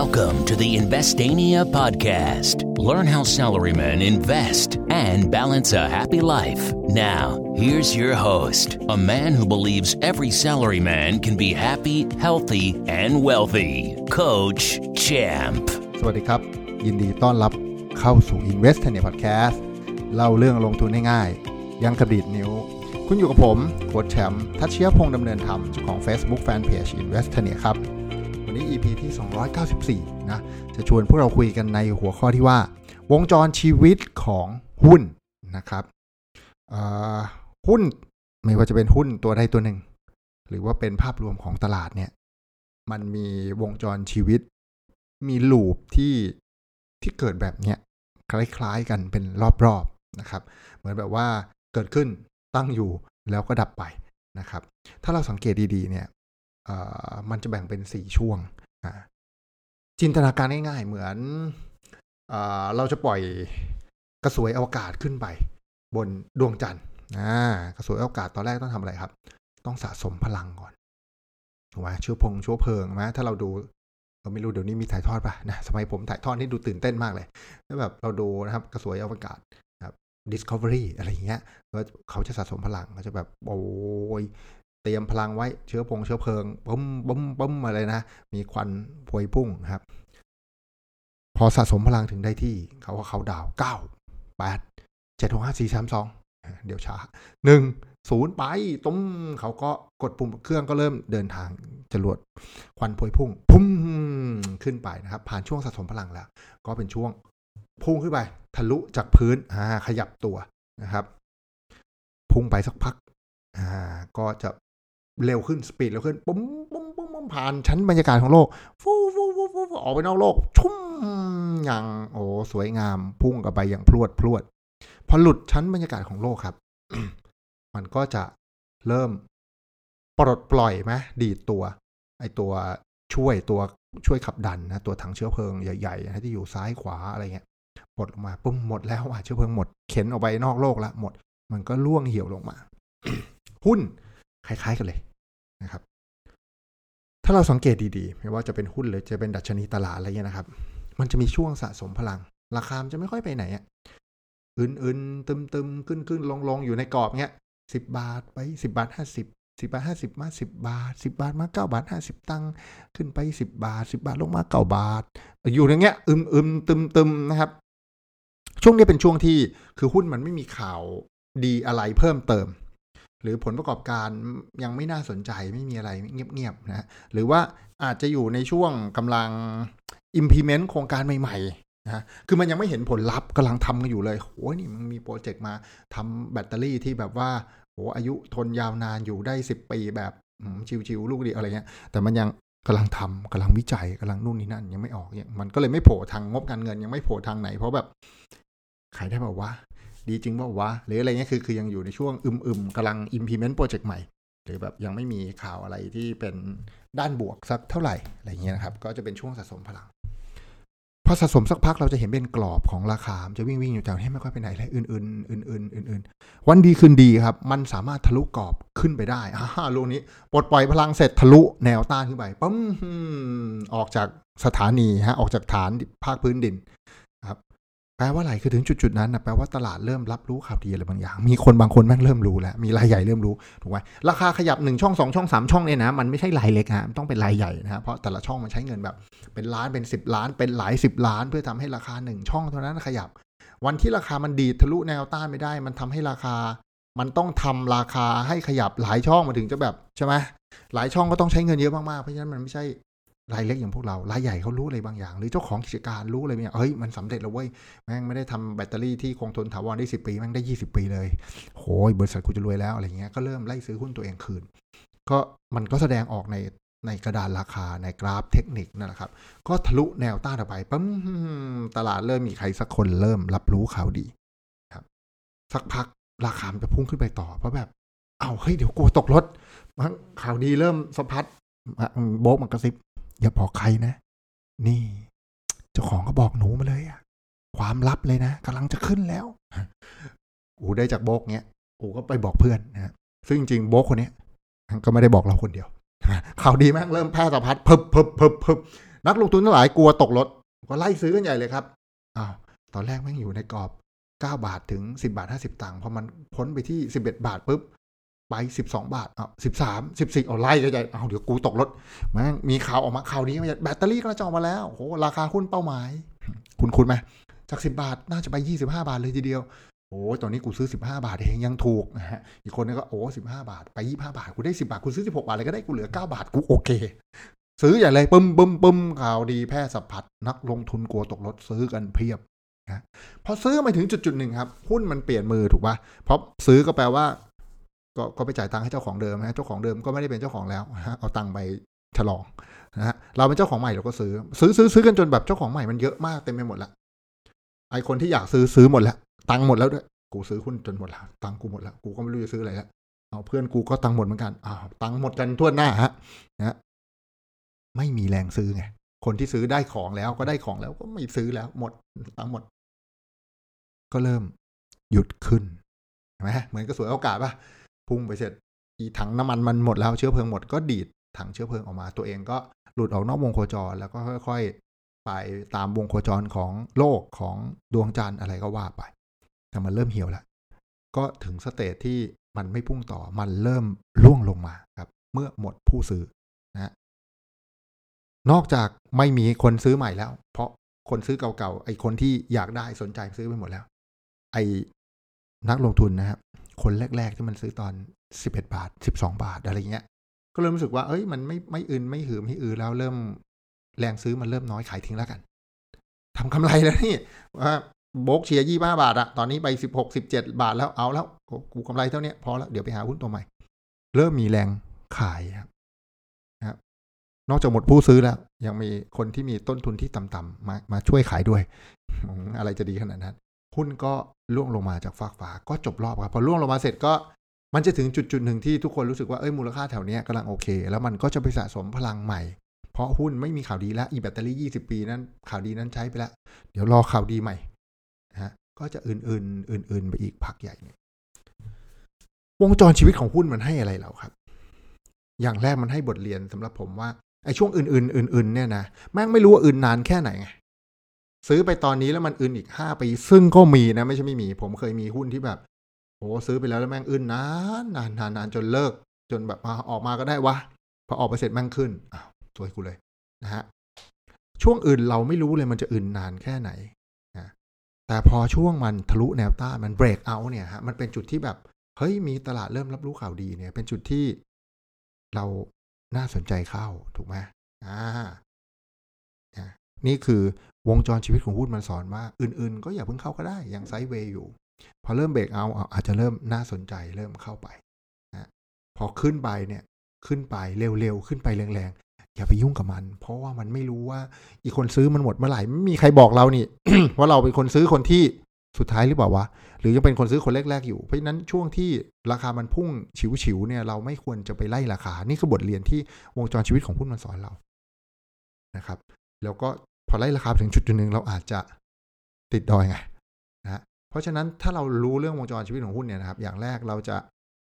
Welcome to the Investania podcast. Learn how salarymen invest and balance a happy life. Now, here's your host, a man who believes every salaryman can be happy, healthy, and wealthy, Coach Champ. สวัสดีครับยินดีต้อนรับเข้าสู่ Investania podcast เล่าเรื่องลงทุนง่ายๆยังกระดิกนิ้วคุณอยู่กับผมโค้ชแชมป์ทัชเชียพงษ์ดำเนินธรรมเจ้าของ Facebook Fan Page Investania ครับวันนี้ EP ที่294นะจะชวนพวกเราคุยกันในหัวข้อที่ว่าวงจรชีวิตของหุ้นนะครับหุ้นไม่ว่าจะเป็นหุ้นตัวใดตัวหนึ่งหรือว่าเป็นภาพรวมของตลาดเนี่ยมันมีวงจรชีวิตมีลูปที่เกิดแบบเนี้ยคล้ายๆกันเป็นรอบๆนะครับเหมือนแบบว่าเกิดขึ้นตั้งอยู่แล้วก็ดับไปนะครับถ้าเราสังเกตดีๆเนี่ยมันจะแบ่งเป็น4ช่วงจินตนาการง่ายๆเหมือนเราจะปล่อยกระสวยอวกาศขึ้นไปบนดวงจันทร์กระสวยอวกาศตอนแรกต้องทำอะไรครับต้องสะสมพลังก่อนถูกไหมเชื้อเพลิงไหมถ้าเราดูเราไม่รู้เดี๋ยวนี้มีถ่ายทอดป่ะนะสมัยผมถ่ายทอดนี่ดูตื่นเต้นมากเลยแล้วแบบเราดูนะครับกระสวยอวกาศDiscovery อะไรอย่างเงี้ยแล้วเขาจะสะสมพลังเขาจะแบบโอ้ยเตรียมพลังไว้เชื้อเพลิงบึ้มมาเลยนะมีควันพวยพุ่งครับพอสะสมพลังถึงได้ที่เขาดาว9 8 7 6 5 4 3 2เดี๋ยวช้า1 0ไปตุ้มเขาก็กดปุ่มเครื่องก็เริ่มเดินทางจรวดควันพวยพุ่งพุ่มขึ้นไปนะครับผ่านช่วงสะสมพลังแล้วก็เป็นช่วงพุ่งขึ้นไปทะลุจากพื้นขยับตัวนะครับพุ่งไปสักพักก็จะเร็วขึ้นสปีดเร็วขึ้นปุ๊มปุ๊มปุ๊มผ่านชั้นบรรยากาศของโลกฟูฟูฟูฟูออกไปนอกโลกชุ่มอย่างโอ้สวยงามพุ่งกันไปอย่างพรวดพอหลุดชั้นบรรยากาศของโลกครับ มันก็จะเริ่มปลดปล่อยไหมดีดตัวไอตัวช่วยขับดันนะตัวถังเชื้อเพลิงใหญ่ๆนะที่อยู่ซ้ายขวาอะไรเงี้ยหมดลงมาปุ๊บหมดแล้วเชื้อเพลิงหมดเข็นออกไปนอกโลกละหมดมันก็ล่วงเหี่ยวลงมา หุ้นคล้ายๆกันเลยนะครับถ้าเราสังเกตดีๆไม่ว่าจะเป็นหุ้นหรือจะเป็นดัชนีตลาดอะไรเงี้ยนะครับมันจะมีช่วงสะสมพลังราคาจะไม่ค่อยไปไหนอื่นๆตึมๆขึ้นๆลงๆอยู่ในกรอบเงี้ย10 บาทไป10 บาท 50 บาท 50 มา 10 บาท 10 บาทมา9 บาท 50ตังค์ขึ้นไป10 บาท10 บาทลงมา9 บาทอยู่อย่างเงี้ยตึมๆนะครับช่วงนี้เป็นช่วงที่คือหุ้นมันไม่มีข่าวดีอะไรเพิ่มเติมหรือผลประกอบการยังไม่น่าสนใจไม่มีอะไรเงียบๆนะหรือว่าอาจจะอยู่ในช่วงกำลัง implement โครงการใหม่ๆนะคือมันยังไม่เห็นผลลัพธ์กำลังทำกันอยู่เลยโอ้ยนี่มันมีโปรเจกต์มาทำแบตเตอรี่ที่แบบว่าโอ้อายุทนยาวนานอยู่ได้10ปีแบบชิวๆลูกเดียวอะไรเงี้ยแต่มันยังกำลังทำกำลังวิจัยกำลังนู่นนี่นั่นยังไม่ออกเนี่ยมันก็เลยไม่โผล่ทางงบการเงินยังไม่โผล่ทางไหนเพราะแบบขายได้เปล่าวะดีจริงเปล่าวะหรืออะไรเงี้ยคือยังอยู่ในช่วงกำลัง implement โปรเจกต์ใหม่หรือแบบยังไม่มีข่าวอะไรที่เป็นด้านบวกสักเท่าไหร่อะไรเงี้ยนะครับก็จะเป็นช่วงสะสมพลังพอสะสมสักพักเราจะเห็นเป็นกรอบของราคาจะวิ่งอยู่แถวนี้ไม่ค่อยไปไหนเลยอื่นวันดีคืนดีครับมันสามารถทะลุกรอบขึ้นไปได้ลูกนี้ปลดปล่อยพลังเสร็จทะลุแนวต้านขึ้นไปปั๊มออกจากสถานีออกจากฐานภาคพื้นดินครับแปลว่าอะไรคือถึงจุดๆนั้นนะแปลว่าตลาดเริ่มรับรู้ข่าวดีอะไรบางอย่างมีคนบางคนแม่งเริ่มรู้แล้วมีรายใหญ่เริ่มรู้ถูกไหมราคาขยับ1ช่อง2ช่อง3ช่องเนี่ยนะมันไม่ใช่รายเล็กนะต้องเป็นรายใหญ่นะเพราะแต่ละช่องมันใช้เงินแบบเป็นล้านเป็น10ล้านเป็นหลาย10ล้านเพื่อทำให้ราคา1ช่องเท่านั้นขยับวันที่ราคามันดีดทะลุแนวต้านไม่ได้มันทำให้ราคามันต้องทำราคาให้ขยับหลายช่องมาถึงจะแบบใช่ไหมหลายช่องก็ต้องใช้เงินเยอะมากๆเพราะฉะนั้นมันไม่ใช่รายเล็กอย่างพวกเรารายใหญ่เขารู้อะไรบางอย่างหรือเจ้าของกิจการรู้อะไรบางอย่างเฮ้ยมันสำเร็จแล้วเว้ยแม่งไม่ได้ทำแบตเตอรี่ที่คงทนถาวรได้10ปีแม่งได้20ปีเลยโหยบริษัทกูจะรวยแล้วอะไรเงี้ยก็เริ่มไล่ซื้อหุ้นตัวเองคืนก็มันก็แสดงออกในกระดานราคาในกราฟเทคนิคนั่นแหละครับก็ทะลุแนวต้านไปปั๊มตลาดเริ่มมีใครสักคนเริ่มรับรู้ข่าวดีครับสักพักราคาจะพุ่งขึ้นไปต่อเพราะแบบเอาเฮ้ยเดี๋ยวกลัวตกรถข่าวดีเริ่มสะพัดโบ๊กมันกระซิบอย่าบอกใครนะนี่เจ้าของก็บอกหนูมาเลยอะความลับเลยนะกำลังจะขึ้นแล้วอูได้จากโบกเนี้ยอูก็ไปบอกเพื่อนนะซึ่งจริงโบกคนเนี้ยก็ไม่ได้บอกเราคนเดียวข่าวดีมากเริ่มแพร่สะพัดเพิ่ม นักลงทุนทั้งหลายกลัวตกรถก็ไล่ซื้อกันใหญ่เลยครับตอนแรกแม่งอยู่ในกรอบ9บาทถึง10บาท50ตังค์พอมันพ้นไปที่11บาทปุ๊บไป12บาท13 14ไล่กันใหญ่เดี๋ยวกูตกรถแม่งมีข่าวออกมาข่าวนี้แบตเตอรี่ก็จะออกมาแล้วโหราคาหุ้นเป้าหมายคุณไหมจาก10บาทน่าจะไป25บาทเลยทีเดียวโอ้ตอนนี้กูซื้อ15บาทเองยังถูกนะฮะอีกคนนึงก็โอ้15บาทไป25บาทกูได้10บาทกูซื้อ16บาทเลยก็ได้กูเหลือ9บาทกูโอเคซื้ออย่างไรปึ้มข่าวดีแพร่สะพัดนักลงทุนกลัวตกรถซื้อกันเพียบนะพอซื้อมาถึงจุดๆหนึ่งครับหุ้นมันเปลี่ยนมือถูกป่ะเพราะซื้อก็แปลว่าก็ไปจ่ายตังค์ให้เจ้าของเดิมนะเจ้าของเดิมก็ไม่ได้เป็นเจ้าของแล้วเอาตังค์ไปฉลองนะฮะเราเป็นเจ้าของใหม่เราก็ซื้อกันจนแบบเจ้าของใหม่มันเยอะมากเต็มไปหมดละไอคนที่อยากซื้อหมดแล้วตังค์หมดแล้วด้วยกูซื้อหุ้นจนหมดแล้วตังค์กูหมดแล้วกูก็ไม่รู้จะซื้ออะไรแล้วเอาเพื่อนกูก็ตังค์หมดเหมือนกันตังค์หมดกันทั่วหน้าฮะนะไม่มีแรงซื้อไงคนที่ซื้อได้ของแล้วก็ได้ของแล้วก็ไม่ซื้อแล้วหมดตังค์หมดก็เริ่มหยุดขึ้นใช่ไหมเหมือนกระสวยโอกาสป่ะพุ่งไปเสร็จอีถังน้ำมันมันหมดแล้วเชื้อเพลิงหมดก็ดีดถังเชื้อเพลิงออกมาตัวเองก็หลุดออกนอกวงโคจรแล้วก็ค่อยๆไปตามวงโคจรของโลกของดวงจันทร์อะไรก็ว่าไปแต่มันเริ่มเหี่ยวแล้วก็ถึงสเตจที่มันไม่พุ่งต่อมันเริ่มร่วงลงมาครับเมื่อหมดผู้ซื้อนะนอกจากไม่มีคนซื้อใหม่แล้วเพราะคนซื้อเก่าๆไอ้คนที่อยากได้สนใจซื้อไปหมดแล้วไอ้นักลงทุนนะครับคนแรกๆที่มันซื้อตอน11บาท12บาทอะไรเงี้ยก็เริ่มรู้สึกว่าเอ้ยมันไม่อื่นไม่หืมให้อื่นแล้วเริ่มแรงซื้อมันเริ่มน้อยขายทิ้งแล้วกันทำกำไรแล้วนี่ว่าโบกเชียร์25บาทอะตอนนี้ไป16 17บาทแล้วเอาแล้วกูกำไรเท่านี้พอแล้วเดี๋ยวไปหาหุ้นตัวใหม่เริ่มมีแรงขายครับนอกจากหมดผู้ซื้อแล้วยังมีคนที่มีต้นทุนที่ต่ำๆมาช่วยขายด้วยอะไรจะดีขนาดนั้นหุ้นก็ล่วงลงมาจากฟากฟ้าก็จบรอบครับพอล่วงลงมาเสร็จก็มันจะถึงจุดๆหนึ่งที่ทุกคนรู้สึกว่าเอ้ยมูลค่าแถวเนี้ยกำลังโอเคแล้วมันก็จะไปสะสมพลังใหม่เพราะหุ้นไม่มีข่าวดีแล้วอีแบตเตอรี่20ปีนั้นข่าวดีนั้นใช้ไปแล้วเดี๋ยวรอข่าวดีใหม่ฮะก็จะอื่นๆไปอีกพักใหญ่เนี่ยวงจรชีวิตของหุ้นมันให้อะไรเราครับอย่างแรกมันให้บทเรียนสำหรับผมว่าไอ้ช่วงอื่นเนี่ยนะแม่งไม่รู้ว่าอื่นนานแค่ไหนไงซื้อไปตอนนี้แล้วมันอื่นอีก5ปีซึ่งก็มีนะไม่ใช่ไม่มีผมเคยมีหุ้นที่แบบโอ้ซื้อไปแล้วแล้วแม่งอื่นนานจนเลิกจนแบบออกมาก็ได้วะพอออกไปเสร็จแม่งขึ้นสวยกูเลยนะฮะช่วงอื่นเราไม่รู้เลยมันจะอื่นนานแค่ไหนนะแต่พอช่วงมันทะลุแนวต้านมันเบรกเอาท์เนี่ยฮะมันเป็นจุดที่แบบเฮ้ยมีตลาดเริ่มรับรู้ข่าวดีเนี่ยเป็นจุดที่เราน่าสนใจเข้าถูกไหมนี่คือวงจรชีวิตของหุ้นมันสอนว่าอื่นๆก็อย่าเพิ่งเข้าก็ได้ยังไซด์เวย์อยู่พอเริ่มเบรกเอาท์อาจจะเริ่มน่าสนใจเริ่มเข้าไปนะพอขึ้นไปเนี่ยขึ้นไปเร็วๆขึ้นไปแรงๆอย่าไปยุ่งกับมันเพราะว่ามันไม่รู้ว่าอีกคนซื้อมันหมดเมื่อไหร่ไม่มีใครบอกเรานี่ ว่าเราเป็นคนซื้อคนที่สุดท้ายหรือเปล่าวะหรือยังเป็นคนซื้อคนแรกๆอยู่เพราะฉะนั้นช่วงที่ราคามันพุ่งฉิวๆเนี่ยเราไม่ควรจะไปไล่ราคานี่คือบทเรียนที่วงจรชีวิตของหุ้นมันสอนเรานะครับแล้วก็พอไล่ราคาถึงจุดนึงเราอาจจะติดดอยไงนะเพราะฉะนั้นถ้าเรารู้เรื่องวงจรชีวิตของหุ้นเนี่ยนะครับอย่างแรกเราจะ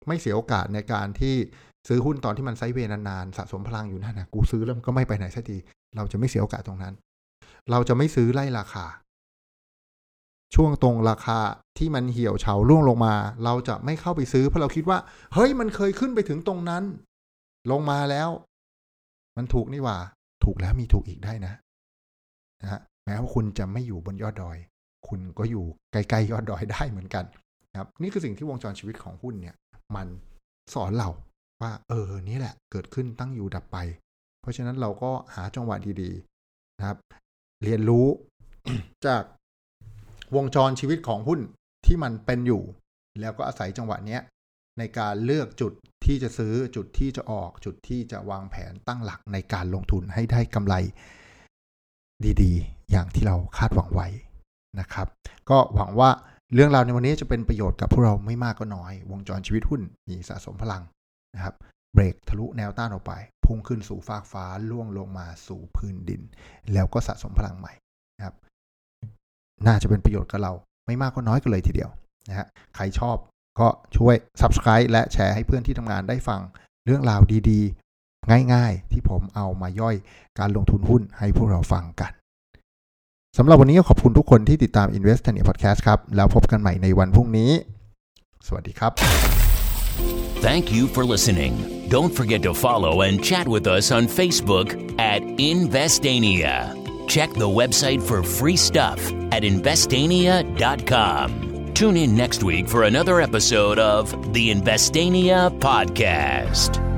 ไม่เสียโอกาสในการที่ซื้อหุ้นตอนที่มันไซด์เวย์นานๆสะสมพลังอยู่นั่นนะกูซื้อแล้วก็ไม่ไปไหนสักทีเราจะไม่เสียโอกาสตรงนั้นเราจะไม่ซื้อไล่ราคาช่วงตรงราคาที่มันเหี่ยวเฉาร่วงลงมาเราจะไม่เข้าไปซื้อเพราะเราคิดว่าเฮ้ยมันเคยขึ้นไปถึงตรงนั้นลงมาแล้วมันถูกนี่หว่าถูกแล้วมีถูกอีกได้นะแม้ว่าคุณจะไม่อยู่บนยอดดอยคุณก็อยู่ไกลๆยอดดอยได้เหมือนกันนะครับนี่คือสิ่งที่วงจรชีวิตของหุ้นเนี่ยมันสอนเราว่านี่แหละเกิดขึ้นตั้งอยู่ดับไปเพราะฉะนั้นเราก็หาจังหวะดีๆนะครับเรียนรู้ จากวงจรชีวิตของหุ้นที่มันเป็นอยู่แล้วก็อาศัยจังหวะนี้ในการเลือกจุดที่จะซื้อจุดที่จะออกจุดที่จะวางแผนตั้งหลักในการลงทุนให้ได้กำไรดีๆอย่างที่เราคาดหวังไว้นะครับก็หวังว่าเรื่องราวในวันนี้จะเป็นประโยชน์กับพวกเราไม่มากก็น้อยวงจรชีวิตหุ้นมีสะสมพลังนะครับเบรกทะลุแนวต้านออกไปพุ่งขึ้นสู่ฟากฟ้าล่วงลงมาสู่พื้นดินแล้วก็สะสมพลังใหม่นะครับน่าจะเป็นประโยชน์กับเราไม่มากก็น้อยกันเลยทีเดียวนะฮะใครชอบก็ช่วย Subscribe และแชร์ให้เพื่อนที่ทำงานได้ฟังเรื่องราวดี ง่ายๆที่ผมเอามาย่อยการลงทุนหุ้นให้พวกเราฟังกันสำหรับวันนี้ขอบคุณทุกคนที่ติดตาม Investania Podcast ครับแล้วพบกันใหม่ในวันพรุ่งนี้สวัสดีครับ Thank you for listening. Don't forget to follow and chat with us on Facebook at Investania. Check the website for free stuff at investania.com. Tune in next week for another episode of the Investania Podcast.